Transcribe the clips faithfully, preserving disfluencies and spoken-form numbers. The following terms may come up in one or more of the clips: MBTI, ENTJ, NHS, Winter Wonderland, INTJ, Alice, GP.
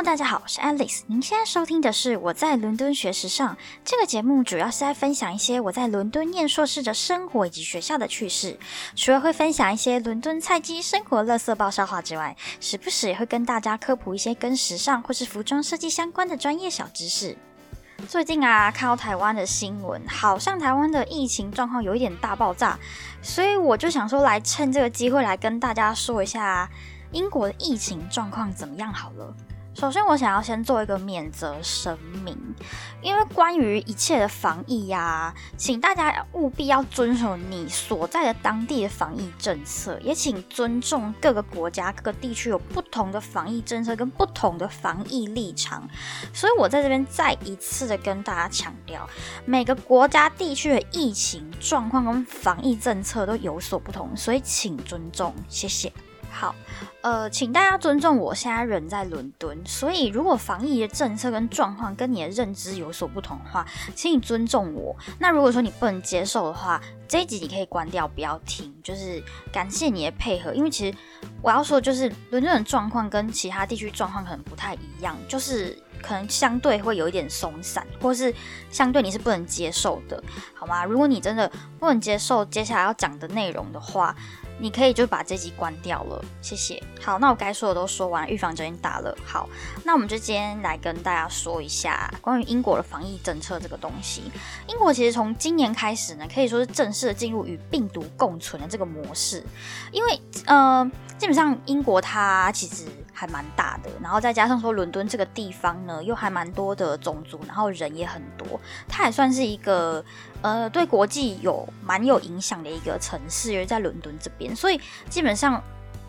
Hello， 大家好，我是 Alice。您现在收听的是《我在伦敦学时尚》这个节目，主要是在分享一些我在伦敦念硕士的生活以及学校的趣事。除了会分享一些伦敦菜鸡、生活垃圾爆笑话之外，时不时也会跟大家科普一些跟时尚或是服装设计相关的专业小知识。最近啊，看到台湾的新闻，好像台湾的疫情状况有一点大爆炸，所以我就想说来趁这个机会来跟大家说一下英国的疫情状况怎么样好了。首先我想要先做一个免责声明，因为关于一切的防疫啊，请大家务必要遵守你所在的当地的防疫政策，也请尊重各个国家各个地区有不同的防疫政策跟不同的防疫立场。所以我在这边再一次的跟大家强调，每个国家地区的疫情状况跟防疫政策都有所不同，所以请尊重，谢谢。好，呃，请大家尊重我现在人在伦敦，所以如果防疫的政策跟状况跟你的认知有所不同的话，请你尊重我。那如果说你不能接受的话，这一集你可以关掉，不要听。就是感谢你的配合，因为其实我要说，就是伦敦的状况跟其他地区状况可能不太一样，就是可能相对会有一点松散，或是相对你是不能接受的，好吗？如果你真的不能接受接下来要讲的内容的话，你可以就把这集关掉了，谢谢。好，那我该说的都说完了，预防针已经打了。好，那我们就今天来跟大家说一下关于英国的防疫政策这个东西。英国其实从今年开始呢，可以说是正式的进入与病毒共存的这个模式，因为呃，基本上英国它其实还蛮大的，然后再加上说伦敦这个地方呢又还蛮多的种族，然后人也很多，它也算是一个呃对国际有蛮有影响的一个城市，也在伦敦这边，所以基本上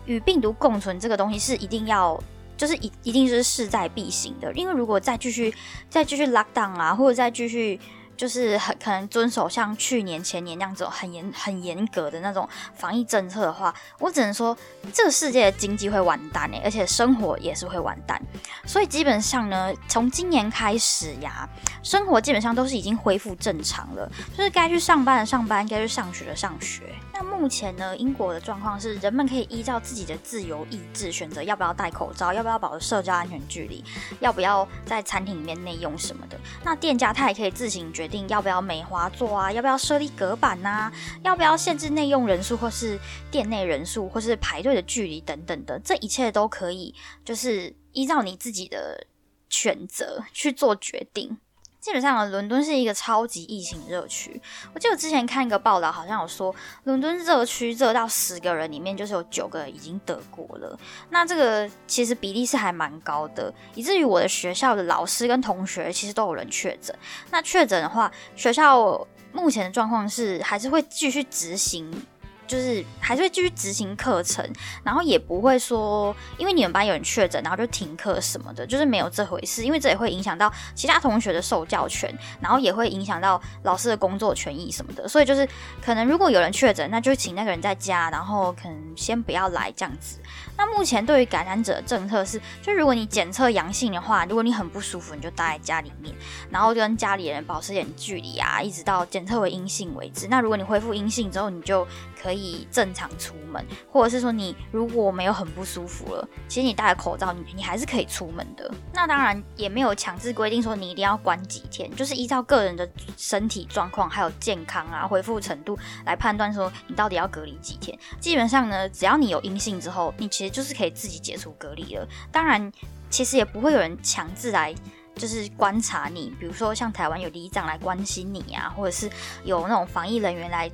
与病毒共存这个东西是一定要就是一一定就是势在必行的，因为如果再继续再继续 lockdown 啊，或者再继续就是很可能遵守像去年前年那样子很严很严格的那种防疫政策的话，我只能说这个世界的经济会完蛋欸，而且生活也是会完蛋。所以基本上呢，从今年开始呀，生活基本上都是已经恢复正常了，就是该去上班的上班，该去上学的上学。那目前呢，英国的状况是人们可以依照自己的自由意志选择要不要戴口罩，要不要保持社交安全距离，要不要在餐厅里面内用什么的。那店家他也可以自行决定要不要梅花座啊，要不要设立隔板啊，要不要限制内用人数或是店内人数或是排队的距离等等的，这一切都可以就是依照你自己的选择去做决定。基本上伦敦是一个超级疫情热区，我记得我之前看一个报道好像有说伦敦热区热到十个人里面就是有九个人已经得过了，那这个其实比例是还蛮高的，以至于我的学校的老师跟同学其实都有人确诊。那确诊的话，学校目前的状况是还是会继续执行就是还是会继续执行课程，然后也不会说因为你们班有人确诊然后就停课什么的，就是没有这回事，因为这也会影响到其他同学的受教权，然后也会影响到老师的工作权益什么的。所以就是可能如果有人确诊，那就请那个人在家，然后可能先不要来这样子。那目前对于感染者的政策是，就如果你检测阳性的话，如果你很不舒服，你就待在家里面，然后跟家里人保持点距离啊，一直到检测为阴性为止。那如果你恢复阴性之后，你就可以正常出门，或者是说你如果没有很不舒服了，其实你戴了口罩 你, 你还是可以出门的。那当然也没有强制规定说你一定要关几天，就是依照个人的身体状况还有健康啊恢复程度来判断说你到底要隔离几天。基本上呢，只要你有阴性之后，你其实就是可以自己解除隔离了。当然其实也不会有人强制来就是观察你，比如说像台湾有里长来关心你啊，或者是有那种防疫人员来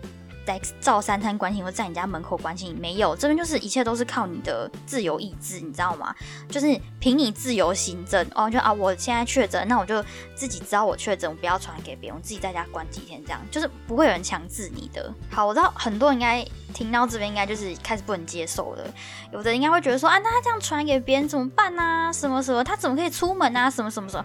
在照三餐关心，或在你家门口关心，没有，这边就是一切都是靠你的自由意志，你知道吗？就是凭你自由行政哦，就啊，我现在确诊，那我就自己知道我确诊，我不要传染给别人，我自己在家关几天，这样就是不会有人强制你的。好，我知道很多人应该听到这边应该就是开始不能接受了，有的人应该会觉得说啊，那他这样传染给别人怎么办啊？什么什么，他怎么可以出门啊？什么什么什么。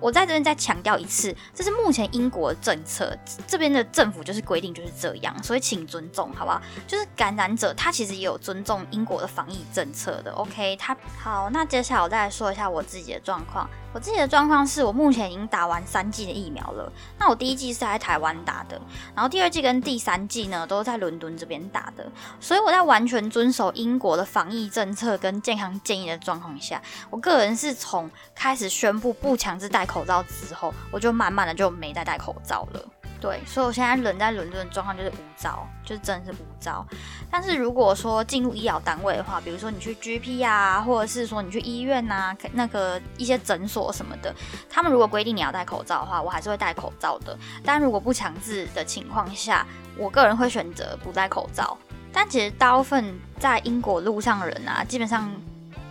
我在这边再强调一次，这是目前英国的政策，这边的政府就是规定就是这样，所以请尊重，好不好？就是感染者他其实也有尊重英国的防疫政策的 ，OK？ 他好，那接下来我再来说一下我自己的状况。我自己的状况是我目前已经打完三剂的疫苗了。那我第一剂是在台湾打的，然后第二剂跟第三剂呢都是在伦敦这边打的，所以我在完全遵守英国的防疫政策跟健康建议的状况下，我个人是从开始宣布不强制戴口罩之后，我就慢慢的就没再戴口罩了。对，所以我现在人在伦敦的状况就是无照，就是真的是无照。但是如果说进入医疗单位的话，比如说你去 G P 啊，或者是说你去医院啊，那个一些诊所什么的，他们如果规定你要戴口罩的话，我还是会戴口罩的。但如果不强制的情况下，我个人会选择不戴口罩。但其实大部分在英国路上的人啊，基本上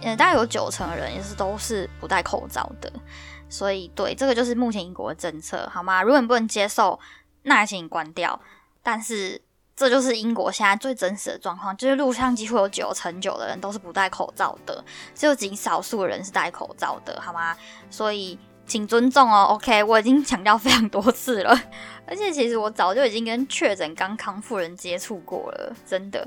呃大概有九成的人也是都是不戴口罩的。所以对，这个就是目前英国的政策，好吗？如果你不能接受，那也请你关掉。但是这就是英国现在最真实的状况，就是路上几乎有九成九的人都是不戴口罩的，只有仅少数的人是戴口罩的，好吗？所以请尊重哦 ，OK？ 我已经强调非常多次了，而且其实我早就已经跟确诊刚康复人接触过了，真的，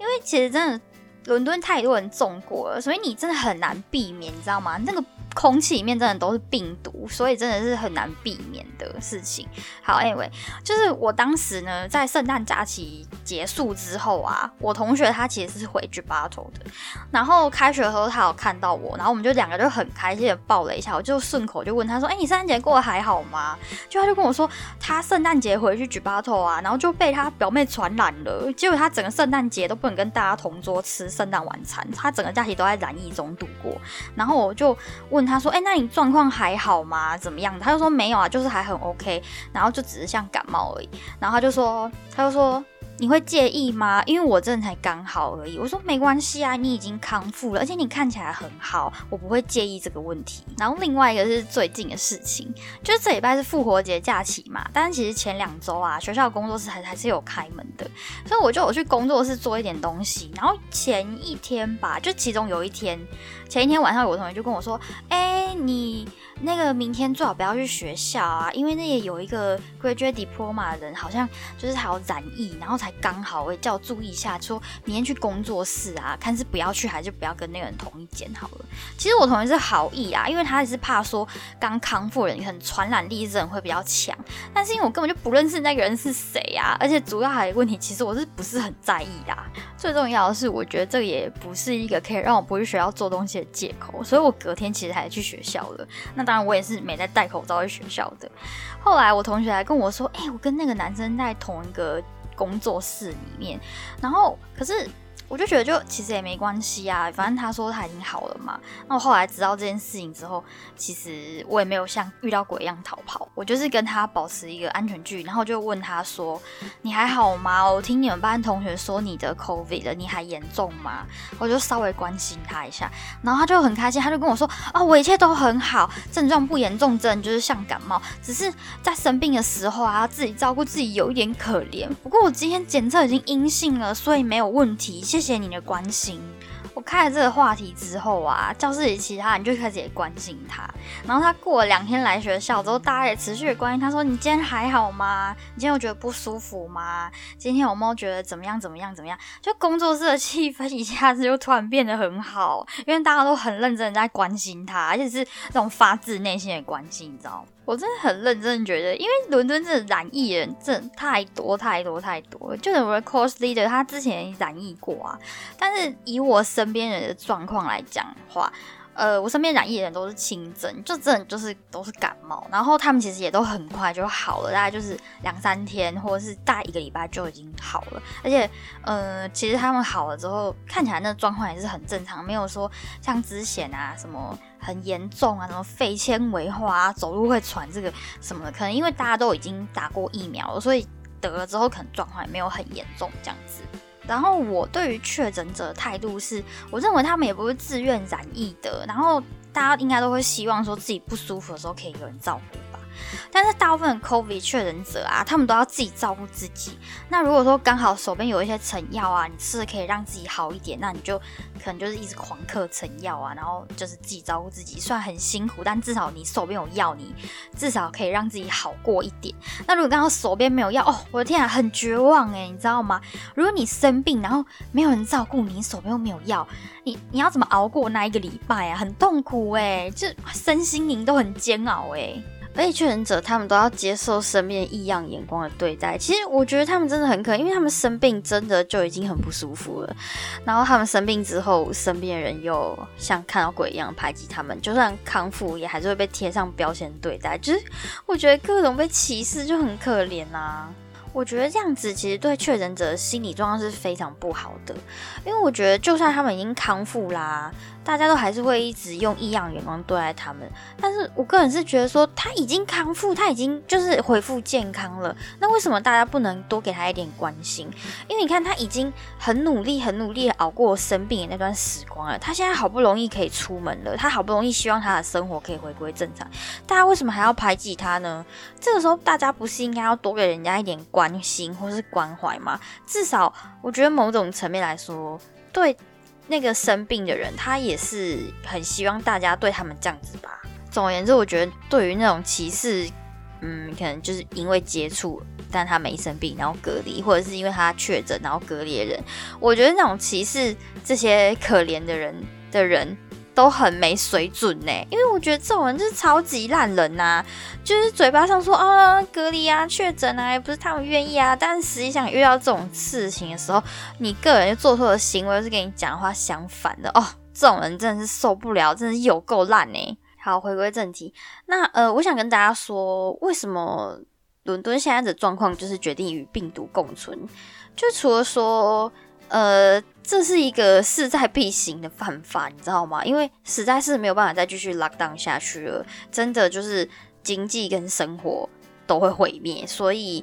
因为其实真的伦敦太多人中过了，所以你真的很难避免，你知道吗？那个空气里面真的都是病毒，所以真的是很难避免的事情。好 anyway， 就是我当时呢在圣诞假期结束之后啊，我同学他其实是回去巴州的，然后开学的时候他有看到我，然后我们就两个就很开心的抱了一下，我就顺口就问他说，诶、欸、你圣诞节过得还好吗？就他就跟我说他圣诞节回去举巴州啊，然后就被他表妹传染了，结果他整个圣诞节都不能跟大家同桌吃圣诞晚餐，他整个假期都在染疫中度过。然后我就问他说：“哎、欸，那你状况还好吗？怎么样？”他就说：“没有啊，就是还很 OK， 然后就只是像感冒而已。”然后他就说：“他就说你会介意吗？因为我真的才刚好而已。”我说：“没关系啊，你已经康复了，而且你看起来很好，我不会介意这个问题。”然后另外一个是最近的事情，就是这礼拜是复活节假期嘛，但是其实前两周啊，学校的工作室还还是有开门的，所以我就有去工作室做一点东西。然后前一天吧，就其中有一天。前一天晚上，我同学就跟我说：“哎、欸，你那个明天最好不要去学校啊，因为那也有一个 graduate diploma 的人，好像就是还有染疫，然后才刚好，我叫我注意一下，说明天去工作室啊，看是不要去还是不要跟那个人同一间好了。”其实我同学是好意啊，因为他也是怕说刚康复人可能传染力真的会比较强，但是因为我根本就不认识那个人是谁啊，而且主要还有问题，其实我是不是很在意啦。最重要的是，我觉得这也不是一个可以让我不去学校做东西的借口，所以我隔天其实还去学校了。那当然，我也是没在戴口罩去学校的。后来我同学还跟我说：“哎、欸，我跟那个男生在同一个工作室里面。”然后，可是我就觉得就其实也没关系啊，反正他说他已经好了嘛。那我后来知道这件事情之后，其实我也没有像遇到鬼一样逃跑，我就是跟他保持一个安全距离，然后就问他说：“你还好吗？我听你们班同学说你得 COVID 了，你还严重吗？”我就稍微关心他一下，然后他就很开心，他就跟我说：“啊、哦，我一切都很好，症状不严重，真的就是像感冒，只是在生病的时候啊，自己照顾自己有一点可怜。不过我今天检测已经阴性了，所以没有问题。谢谢你的关心。”我开了这个话题之后啊，教室里其他人就开始也关心他。然后他过了两天来学校之后，大家也持续的关心他，说：“你今天还好吗？你今天有觉得不舒服吗？今天有没有觉得怎么样怎么样怎么样？”就工作室的气氛一下子就突然变得很好，因为大家都很认真的在关心他，而且是那种发自内心的关心，你知道吗？我真的很认真的觉得，因为伦敦这染疫人真的太多太多太多了，就是我的 course leader 他之前也染疫过啊，但是以我身边人的状况来讲的话，呃，我身边染疫的人都是轻症，就真的就是都是感冒，然后他们其实也都很快就好了，大概就是两三天或者是大概一个礼拜就已经好了，而且呃，其实他们好了之后，看起来那状况也是很正常，没有说像之前啊什么很严重啊，什么肺纤维化啊，走路会喘这个什么的，可能因为大家都已经打过疫苗了，所以得了之后可能状况也没有很严重这样子。然后我对于确诊者的态度是，我认为他们也不是自愿染疫的，然后大家应该都会希望说自己不舒服的时候可以有人照顾吧。但是大部分的 COVID 确诊者啊，他们都要自己照顾自己。那如果说刚好手边有一些成药啊，你吃可以让自己好一点，那你就可能就是一直狂嗑成药啊，然后就是自己照顾自己，虽然很辛苦，但至少你手边有药，你至少可以让自己好过一点。那如果刚好手边没有药，哦，我的天啊，很绝望哎、欸，你知道吗？如果你生病，然后没有人照顾你，手边又没有药，你你要怎么熬过那一个礼拜啊？很痛苦哎、欸，就身心灵都很煎熬哎、欸。而且确诊者他们都要接受身边异样眼光的对待，其实我觉得他们真的很可怜，因为他们生病真的就已经很不舒服了，然后他们生病之后，身边的人又像看到鬼一样排挤他们，就算康复也还是会被贴上标签对待，就是我觉得各种被歧视就很可怜啊。我觉得这样子其实对确诊者的心理状况是非常不好的，因为我觉得就算他们已经康复啦，大家都还是会一直用异样眼光对待他们。但是我个人是觉得说，他已经康复，他已经就是恢复健康了，那为什么大家不能多给他一点关心？因为你看他已经很努力、很努力的熬过生病的那段时光了，他现在好不容易可以出门了，他好不容易希望他的生活可以回归正常，大家为什么还要排挤他呢？这个时候大家不是应该要多给人家一点关心？关心或是关怀嘛，至少我觉得某种层面来说，对那个生病的人，他也是很希望大家对他们这样子吧。总而言之，我觉得对于那种歧视，嗯，可能就是因为接触，但他没生病，然后隔离，或者是因为他确诊然后隔离的人，我觉得那种歧视这些可怜的人的人。都很没水准呢、欸，因为我觉得这种人就是超级烂人呐、啊，就是嘴巴上说啊隔离啊确诊啊，也不是他们愿意啊，但实际上遇到这种事情的时候，你个人就做错的行为，就是跟你讲的话相反的哦，这种人真的是受不了，真的是有够烂呢。好，回归正题，那呃，我想跟大家说，为什么伦敦现在的状况就是决定与病毒共存，就除了说。呃，这是一个势在必行的办法，你知道吗？因为实在是没有办法再继续 lockdown 下去了，真的就是经济跟生活都会毁灭，所以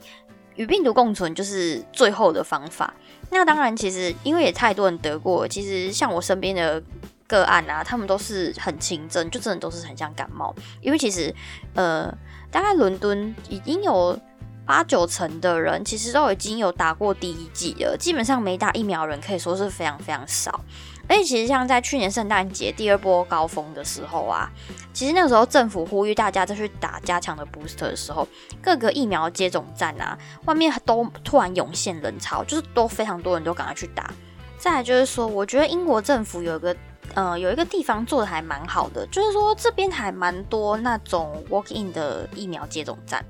与病毒共存就是最后的方法。那当然，其实因为也太多人得过，其实像我身边的个案啊，他们都是很轻症，就真的都是很像感冒。因为其实呃，大概伦敦已经有。八九成的人其实都已经有打过第一剂了，基本上没打疫苗的人可以说是非常非常少。而且其实像在去年圣诞节第二波高峰的时候啊，其实那个时候政府呼吁大家再去打加强的 booster 的时候，各个疫苗接种站啊，外面都突然涌现人潮，就是都非常多人都赶快去打。再来就是说，我觉得英国政府有一个。呃，有一个地方做的还蛮好的，就是说这边还蛮多那种 walk in 的疫苗接种站，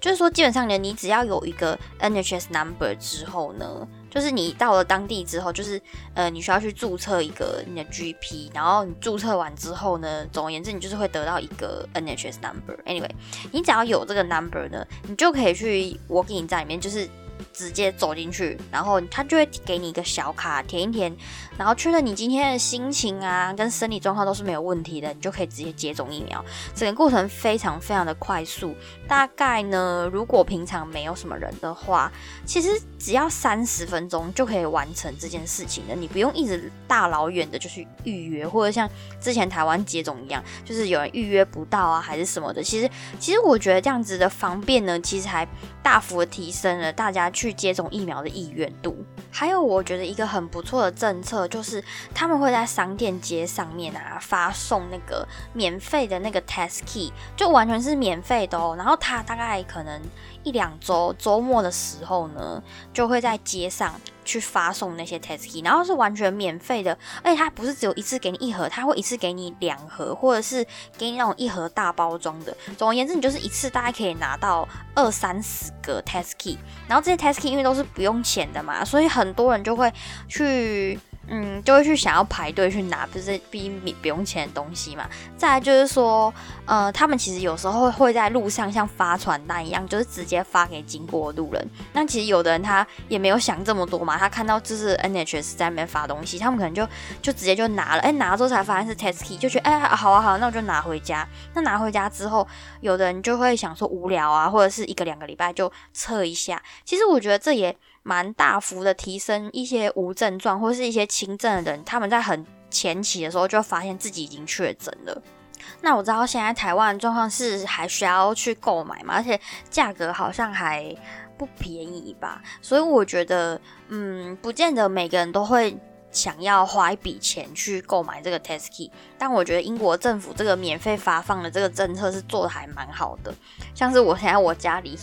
就是说基本上呢，你只要有一个 N H S number 之后呢，就是你到了当地之后，就是呃，你需要去注册一个你的 G P， 然后你注册完之后呢，总而言之，你就是会得到一个 N H S number。Anyway， 你只要有这个 number 呢，你就可以去 walk in 站里面，就是。直接走进去，然后他就会给你一个小卡，填一填，然后确认你今天的心情啊，跟生理状况都是没有问题的，你就可以直接接种疫苗。整个过程非常非常的快速。大概呢，如果平常没有什么人的话，其实只要三十分钟就可以完成这件事情了。你不用一直大老远的就去预约，或者像之前台湾接种一样，就是有人预约不到啊，还是什么的。其实，其实我觉得这样子的方便呢，其实还大幅的提升了大家去接种疫苗的意愿度。还有我觉得一个很不错的政策就是他们会在商店街上面啊发送那个免费的那个 test kit， 就完全是免费的哦，然后他大概可能一两周周末的时候呢就会在街上去发送那些 test kit， 然后是完全免费的，而且它不是只有一次给你一盒，它会一次给你两盒，或者是给你那种一盒大包装的。总而言之，你就是一次大概可以拿到二三十个 test kit， 然后这些 test kit 因为都是不用钱的嘛，所以很多人就会去，嗯，就会去想要排队去拿，不是毕竟不用钱的东西嘛。再来就是说，呃，他们其实有时候会在路上像发传单一样，就是直接发给经过的路人。那其实有的人他也没有想这么多嘛，他看到就是 N H S 在那边发东西，他们可能就就直接就拿了，哎、欸，拿了之后才发现是 test kit， 就觉得哎、欸，好啊好啊，那我就拿回家。那拿回家之后，有的人就会想说无聊啊，或者是一个两个礼拜就测一下。其实我觉得这也。蛮大幅的提升一些无症状或是一些轻症的人，他们在很前期的时候就发现自己已经确诊了。那我知道现在台湾状况是还需要去购买嘛，而且价格好像还不便宜吧，所以我觉得嗯，不见得每个人都会想要花一笔钱去购买这个 test kit， 但我觉得英国政府这个免费发放的这个政策是做的还蛮好的，像是我现在我家里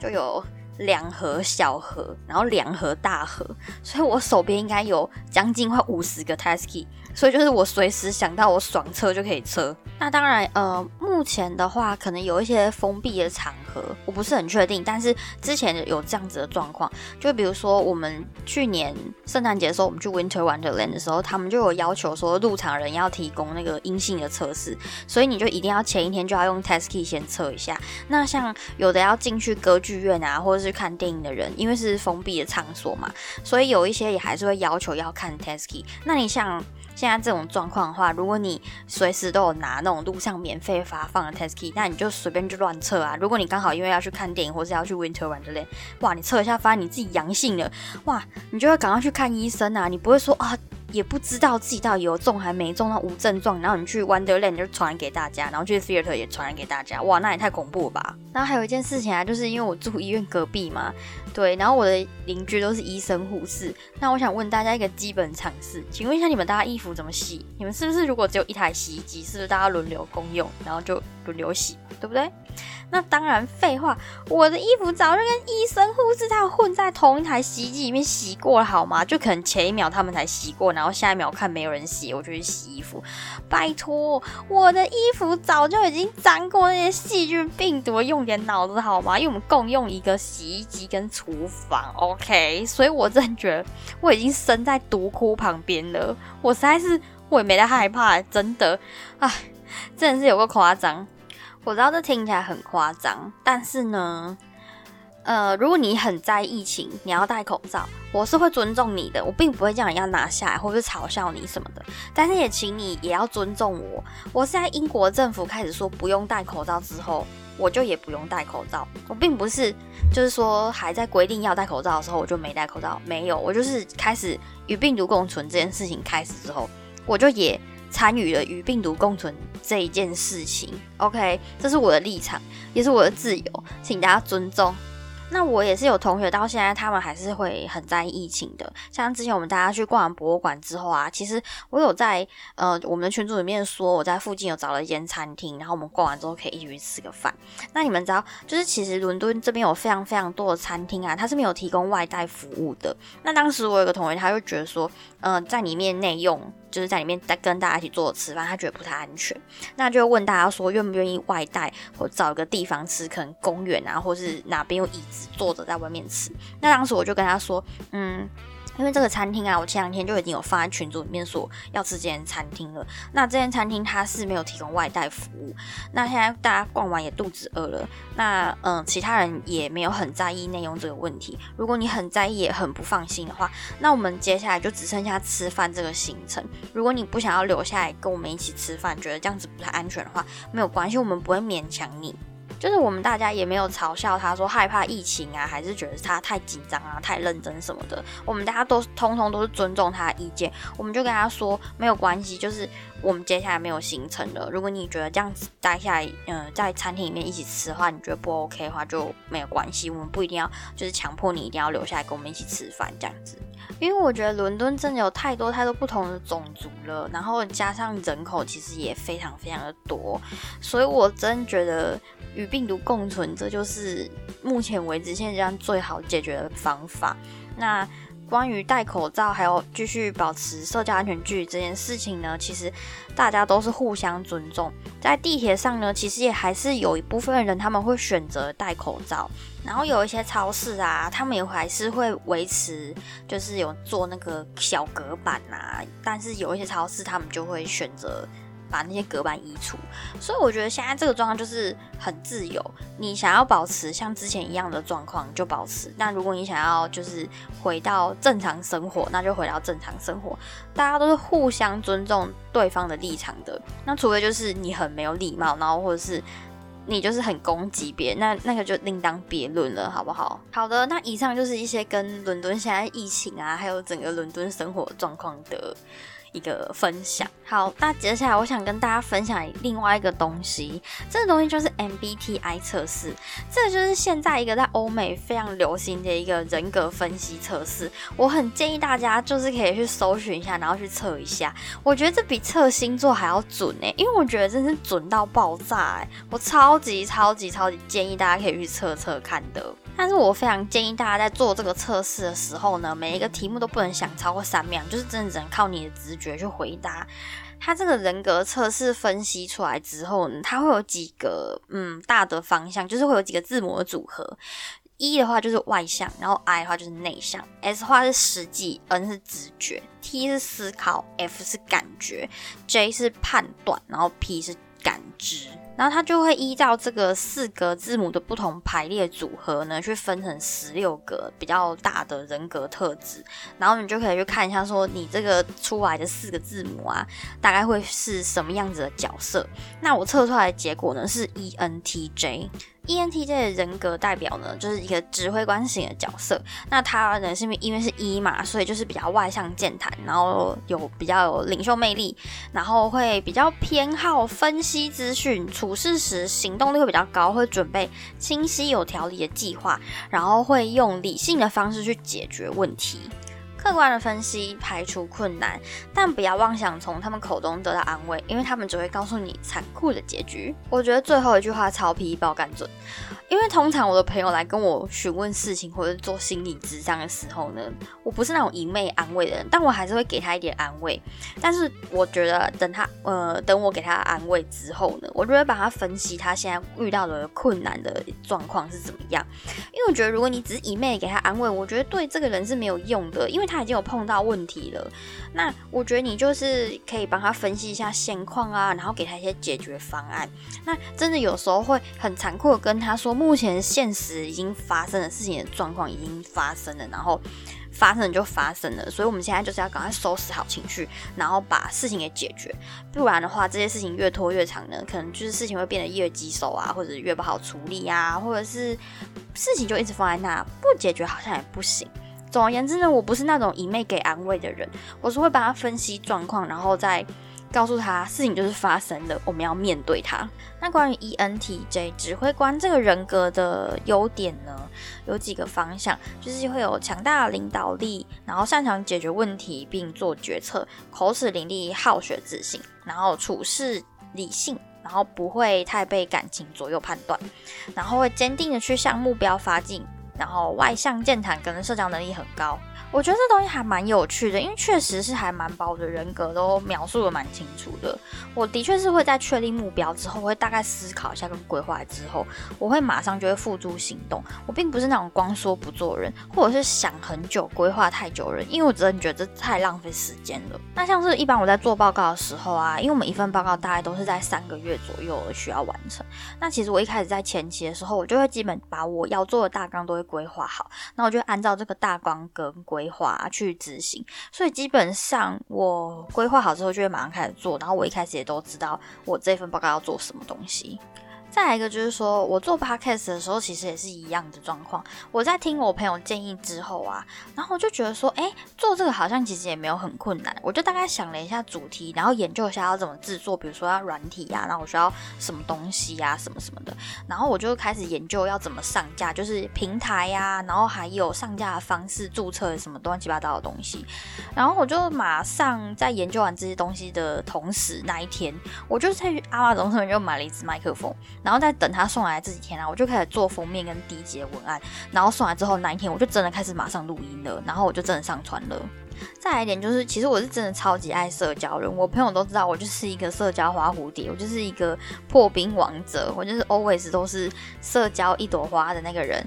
就有两盒小盒，然后两盒大盒，所以我手边应该有将近快五十个 test kit， 所以就是我随时想到我爽测就可以测。那当然，呃，目前的话可能有一些封闭的场合，我不是很确定，但是之前有这样子的状况，就比如说我们去年圣诞节的时候，我们去 Winter Wonderland 的时候，他们就有要求说入场人要提供那个阴性的测试，所以你就一定要前一天就要用 test kit 先测一下。那像有的要进去歌剧院啊，或者是看电影的人，因为是封闭的场所嘛，所以有一些也还是会要求要看 test kit。那你像现在这种状况的话，如果你随时都有拿那种路上免费发放的 test kit， 那你就随便就乱测啊。如果你刚好因为要去看电影或是要去 Winter Wonderland， 哇，你测一下发现你自己阳性了，哇，你就会赶快去看医生啊。你不会说啊，也不知道自己到底有中还没中，那无症状，然后你去 Wonderland 就传染给大家，然后去 Theater 也传染给大家，哇，那也太恐怖了吧。然后还有一件事情啊，就是因为我住医院隔壁嘛，对，然后我的邻居都是医生护士，那我想问大家一个基本常识，请问一下你们大家衣服怎么洗？你们是不是如果只有一台洗衣机，是不是大家轮流公用，然后就轮流洗，对不对？那当然废话，我的衣服早就跟医生护士他们混在同一台洗衣机里面洗过了好吗？就可能前一秒他们才洗过，然后下一秒看没有人洗，我就去洗衣服。拜托，我的衣服早就已经沾过那些细菌病毒，用点脑子好吗？因为我们共用一个洗衣机跟厨房 OK， 所以我真觉得我已经身在毒窟旁边了，我实在是我也没在害怕，真的唉，真的是有个夸张。我知道这听起来很夸张，但是呢，呃，如果你很在意疫情，你要戴口罩，我是会尊重你的，我并不会叫你要拿下来或者是嘲笑你什么的，但是也请你也要尊重我。我是在英国政府开始说不用戴口罩之后，我就也不用戴口罩，我并不是就是说还在规定要戴口罩的时候我就没戴口罩，没有，我就是开始与病毒共存这件事情开始之后，我就也参与了与病毒共存这一件事情 OK， 这是我的立场，也是我的自由，请大家尊重。那我也是有同学到现在他们还是会很在意疫情的，像之前我们大家去逛完博物馆之后啊，其实我有在呃我们的群组里面说我在附近有找了一间餐厅，然后我们逛完之后可以一起去吃个饭。那你们知道就是其实伦敦这边有非常非常多的餐厅啊，它是没有提供外带服务的。那当时我有个同学他就觉得说嗯、呃，在里面内用，就是在里面跟大家一起坐着吃饭，他觉得不太安全，那就问大家说愿不愿意外带，或找一个地方吃，可能公园啊，或是哪边有椅子坐着在外面吃。那当时我就跟他说，嗯，因为这个餐厅啊，我前两天就已经有放在群组里面说要吃这间餐厅了。那这间餐厅它是没有提供外带服务。那现在大家逛完也肚子饿了，那嗯，其他人也没有很在意内容这个问题。如果你很在意也很不放心的话，那我们接下来就只剩下吃饭这个行程。如果你不想要留下来跟我们一起吃饭，觉得这样子不太安全的话，没有关系，我们不会勉强你。就是我们大家也没有嘲笑他说害怕疫情啊，还是觉得他太紧张啊、太认真什么的，我们大家都通通都是尊重他的意见，我们就跟他说没有关系，就是我们接下来没有行程了，如果你觉得这样子待下来、呃、在餐厅里面一起吃的话，你觉得不 OK 的话就没有关系，我们不一定要就是强迫你一定要留下来跟我们一起吃饭这样子。因为我觉得伦敦真的有太多太多不同的种族了，然后加上人口其实也非常非常的多，所以我真觉得与病毒共存，这就是目前为止现在最好解决的方法。那关于戴口罩还有继续保持社交安全距离这件事情呢，其实大家都是互相尊重。在地铁上呢，其实也还是有一部分人他们会选择戴口罩，然后有一些超市啊，他们也还是会维持就是有做那个小隔板啊，但是有一些超市他们就会选择把那些隔板移除，所以我觉得现在这个状况就是很自由，你想要保持像之前一样的状况就保持，但如果你想要就是回到正常生活，那就回到正常生活，大家都是互相尊重对方的立场的。那除非就是你很没有礼貌，然后或者是你就是很攻击别人，那那个就另当别论了，好不好？好的，那以上就是一些跟伦敦现在疫情啊，还有整个伦敦生活状况的一个分享。好，那接下来我想跟大家分享另外一个东西，这个东西就是 M B T I 测试，这个就是现在一个在欧美非常流行的一个人格分析测试。我很建议大家就是可以去搜寻一下，然后去测一下。我觉得这比测星座还要准欸，因为我觉得真是准到爆炸欸，我超级超级超级建议大家可以去测测看的。但是我非常建议大家在做这个测试的时候呢，每一个题目都不能想超过三秒，就是真的只能靠你的直觉去回答。它这个人格测试分析出来之后呢，它会有几个嗯大的方向，就是会有几个字母的组合。E 的话就是外向，然后 I 的话就是内向， S 的话是实际， N 是直觉， T 是思考， F 是感觉， J 是判断，然后 P 是感知。然后它就会依照这个四个字母的不同排列组合呢，去分成十六个比较大的人格特质，然后你就可以去看一下说你这个出来的四个字母啊大概会是什么样子的角色。那我测出来的结果呢是 E N T J。E N T J 的人格代表呢，就是一个指挥官型的角色。那他呢，是因为是 E 嘛，所以就是比较外向健谈，然后有比较有领袖魅力，然后会比较偏好分析资讯，处事时行动力会比较高，会准备清晰有条理的计划，然后会用理性的方式去解决问题。客观的分析排除困难，但不要妄想从他们口中得到安慰，因为他们只会告诉你残酷的结局。我觉得最后一句话超屁爆干准，因为通常我的朋友来跟我询问事情或者做心理咨商的时候呢，我不是那种一昧安慰的人，但我还是会给他一点安慰。但是我觉得等他呃等我给他安慰之后呢，我就会把他分析他现在遇到的困难的状况是怎么样，因为我觉得如果你只是一昧给他安慰，我觉得对这个人是没有用的，因为他他已经有碰到问题了。那我觉得你就是可以帮他分析一下现况啊，然后给他一些解决方案。那真的有时候会很残酷的跟他说，目前现实已经发生的事情的状况已经发生了，然后发生了就发生了，所以我们现在就是要赶快收拾好情绪，然后把事情给解决。不然的话，这些事情越拖越长呢，可能就是事情会变得越棘手啊，或者越不好处理啊，或者是事情就一直放在那，不解决好像也不行。总而言之呢，我不是那种一昧给安慰的人，我是会帮他分析状况，然后再告诉他事情就是发生的，我们要面对它。那关于 E N T J 指挥官这个人格的优点呢，有几个方向，就是会有强大的领导力，然后擅长解决问题并做决策，口齿伶俐，好学自信，然后处事理性，然后不会太被感情左右判断，然后会坚定的去向目标发进，然后外向健谈跟社交能力很高。我觉得这东西还蛮有趣的，因为确实是还蛮把我的人格都描述的蛮清楚的。我的确是会在确定目标之后，会大概思考一下跟规划之后，我会马上就会付诸行动。我并不是那种光说不做人，或者是想很久规划太久人，因为我真的觉得这太浪费时间了。那像是一般我在做报告的时候啊，因为我们一份报告大概都是在三个月左右需要完成。那其实我一开始在前期的时候，我就会基本把我要做的大纲都会规划好，那我就按照这个大纲跟规划去执行，所以基本上我规划好之后就会马上开始做，然后我一开始也都知道我这份报告要做什么东西。再来一个就是说，我做 podcast 的时候其实也是一样的状况。我在听我朋友建议之后啊，然后我就觉得说，哎、欸，做这个好像其实也没有很困难。我就大概想了一下主题，然后研究一下要怎么制作，比如说要软体啊，然后我需要什么东西啊，什么什么的。然后我就开始研究要怎么上架，就是平台啊，然后还有上架的方式、注册什么乱七八糟的东西。然后我就马上在研究完这些东西的同时，那一天我就在阿玛总上面就买了一支麦克风。然后在等他送来这几天啊，我就开始做封面跟第一集的文案，然后送来之后那一天我就真的开始马上录音了，然后我就真的上传了。再来一点就是，其实我是真的超级爱社交人，我朋友都知道我就是一个社交花蝴蝶，我就是一个破冰王者，我就是 always 都是社交一朵花的那个人。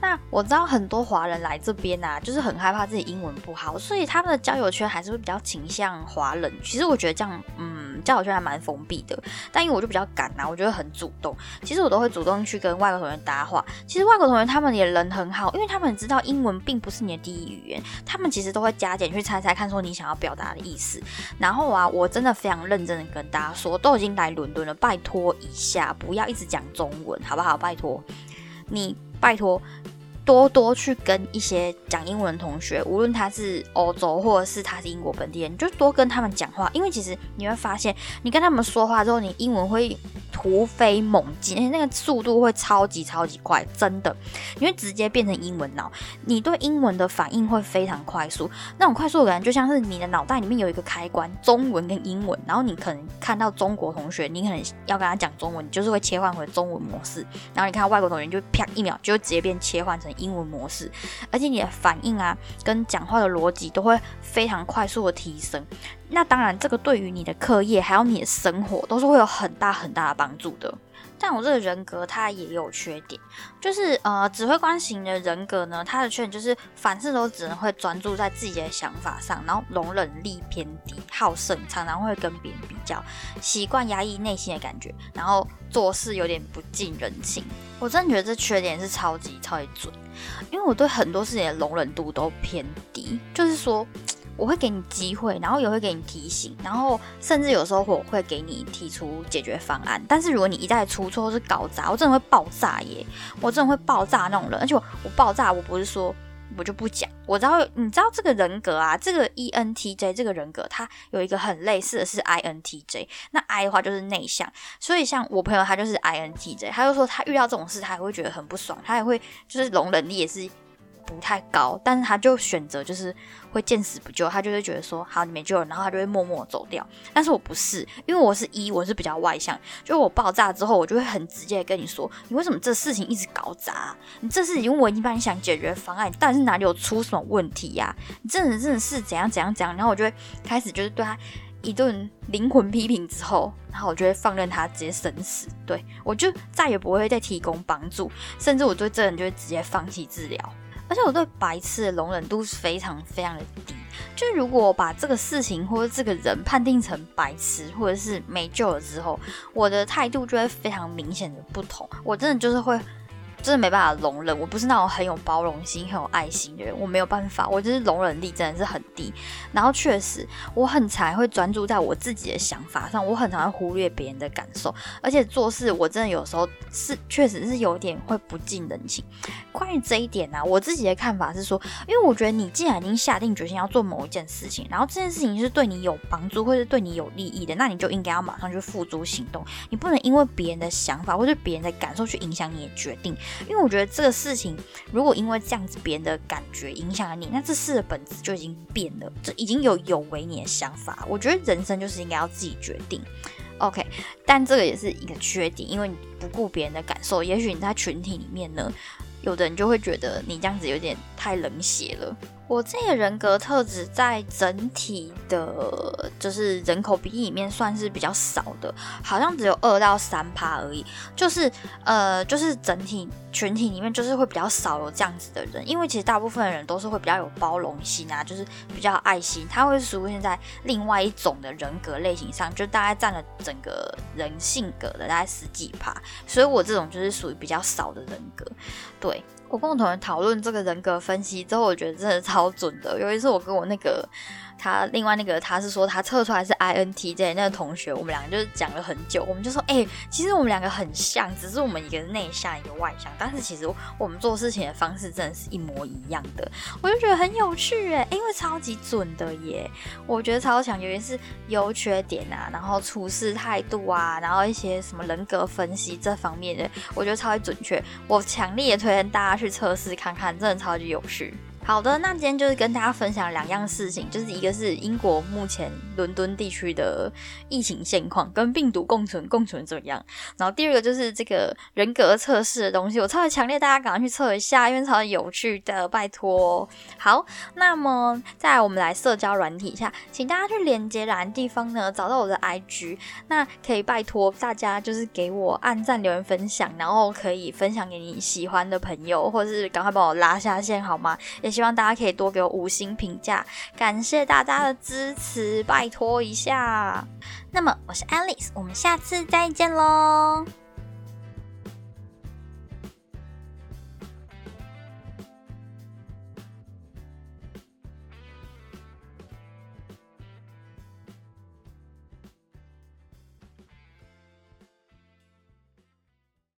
那我知道很多华人来这边啊，就是很害怕自己英文不好，所以他们的交友圈还是会比较倾向华人。其实我觉得这样，嗯，交友圈还蛮封闭的，但因为我就比较敢啊，我觉得很主动。其实我都会主动去跟外国同学搭话。其实外国同学他们也人很好，因为他们知道英文并不是你的第一语言，他们其实都会加减去猜猜看说你想要表达的意思。然后啊，我真的非常认真的跟大家说，都已经来伦敦了，拜托一下不要一直讲中文好不好？拜托你，拜托多多去跟一些讲英文的同学，无论他是欧洲或者是他是英国本地人，你就多跟他们讲话，因为其实你会发现，你跟他们说话之后，你英文会突飞猛进，那个速度会超级超级快，真的，你会直接变成英文脑，你对英文的反应会非常快速，那种快速的感觉就像是你的脑袋里面有一个开关，中文跟英文，然后你可能看到中国同学，你可能要跟他讲中文，你就是会切换回中文模式，然后你看到外国同学就啪一秒就直接变切换成英文模式，而且你的反应啊跟讲话的逻辑都会非常快速的提升。那当然这个对于你的课业还有你的生活都是会有很大很大的帮助的。但我这个人格它也有缺点，就是呃指挥官型的人格呢，它的缺点就是凡事都只能会专注在自己的想法上，然后容忍力偏低，好胜，常常会跟别人比较，习惯压抑内心的感觉，然后做事有点不近人情。我真的觉得这缺点是超级超级准，因为我对很多事情的容忍度都偏低，就是说我会给你机会，然后也会给你提醒，然后甚至有时候我会给你提出解决方案。但是如果你一再出错或是搞砸，我真的会爆炸耶！我真的会爆炸那种人。而且 我, 我爆炸，我不是说我就不讲。我知道，你知道这个人格啊，这个 E N T J 这个人格，它有一个很类似的是 I N T J。那 I 的话就是内向，所以像我朋友他就是 I N T J， 他就说他遇到这种事，他也会觉得很不爽，他也会就是容忍力也是不太高，但是他就选择就是会见死不救，他就会觉得说好你没救了，然后他就会默默走掉。但是我不是，因为我是一，我是比较外向，就我爆炸之后，我就会很直接跟你说，你为什么这事情一直搞砸、啊？你这事情我已经帮你想解决方案，到底是哪里有出什么问题呀、啊？你这人真的是怎样怎样怎样？然后我就会开始就是对他一顿灵魂批评之后，然后我就会放任他直接生死，对我就再也不会再提供帮助，甚至我对这人就会直接放弃治疗。而且我对白痴的容忍度是非常非常的低，就如果我把这个事情或者这个人判定成白痴或者是没救了之后，我的态度就会非常明显的不同。我真的就是会真的没办法容忍，我不是那种很有包容心很有爱心的人，我没有办法，我就是容忍力真的是很低。然后确实我很常会专注在我自己的想法上，我很常会忽略别人的感受，而且做事我真的有时候是确实是有点会不近人情。关于这一点啊，我自己的看法是说，因为我觉得你既然已经下定决心要做某一件事情，然后这件事情是对你有帮助或是对你有利益的，那你就应该要马上去付诸行动，你不能因为别人的想法或是别人的感受去影响你的决定。因为我觉得这个事情如果因为这样子别人的感觉影响了你，那这事的本质就已经变了，这已经有有违你的想法。我觉得人生就是应该要自己决定 OK， 但这个也是一个缺点，因为你不顾别人的感受，也许你在群体里面呢，有的人就会觉得你这样子有点太冷血了。我自己的人格特质在整体的就是人口比例里面算是比较少的，好像只有百分之二到百分之三 而已，就是呃，就是整体群体里面就是会比较少有这样子的人，因为其实大部分的人都是会比较有包容心啊，就是比较有爱心，他会出现在另外一种的人格类型上，就大概占了整个人性格的大概十几%，所以我这种就是属于比较少的人格。对，我跟我同人讨论这个人格分析之后，我觉得真的超准的。有一次我跟我那个他另外那个他是说他测出来是 I N T J 那个同学，我们两个就是讲了很久，我们就说哎、欸，其实我们两个很像，只是我们一个内向一个外向，但是其实我们做事情的方式真的是一模一样的，我就觉得很有趣耶、欸、因为超级准的耶，我觉得超强，尤其是优缺点啊，然后处事态度啊，然后一些什么人格分析这方面的，我觉得超级准确，我强烈推荐大家去测试看看，真的超级有趣。好的，那今天就是跟大家分享两样事情，就是一个是英国目前伦敦地区的疫情现况，跟病毒共存共存怎么样，然后第二个就是这个人格测试的东西，我超级强烈大家赶快去测一下，因为超级有趣的，拜托、哦、好，那么再来我们来社交软体一下，请大家去连接栏地方呢找到我的 I G， 那可以拜托大家就是给我按赞留言分享，然后可以分享给你喜欢的朋友，或是赶快帮我拉下线好吗，也希望大家可以多给我五星评价，感谢大家的支持，拜托一下。那么我是 Alice， 我们下次再见咯。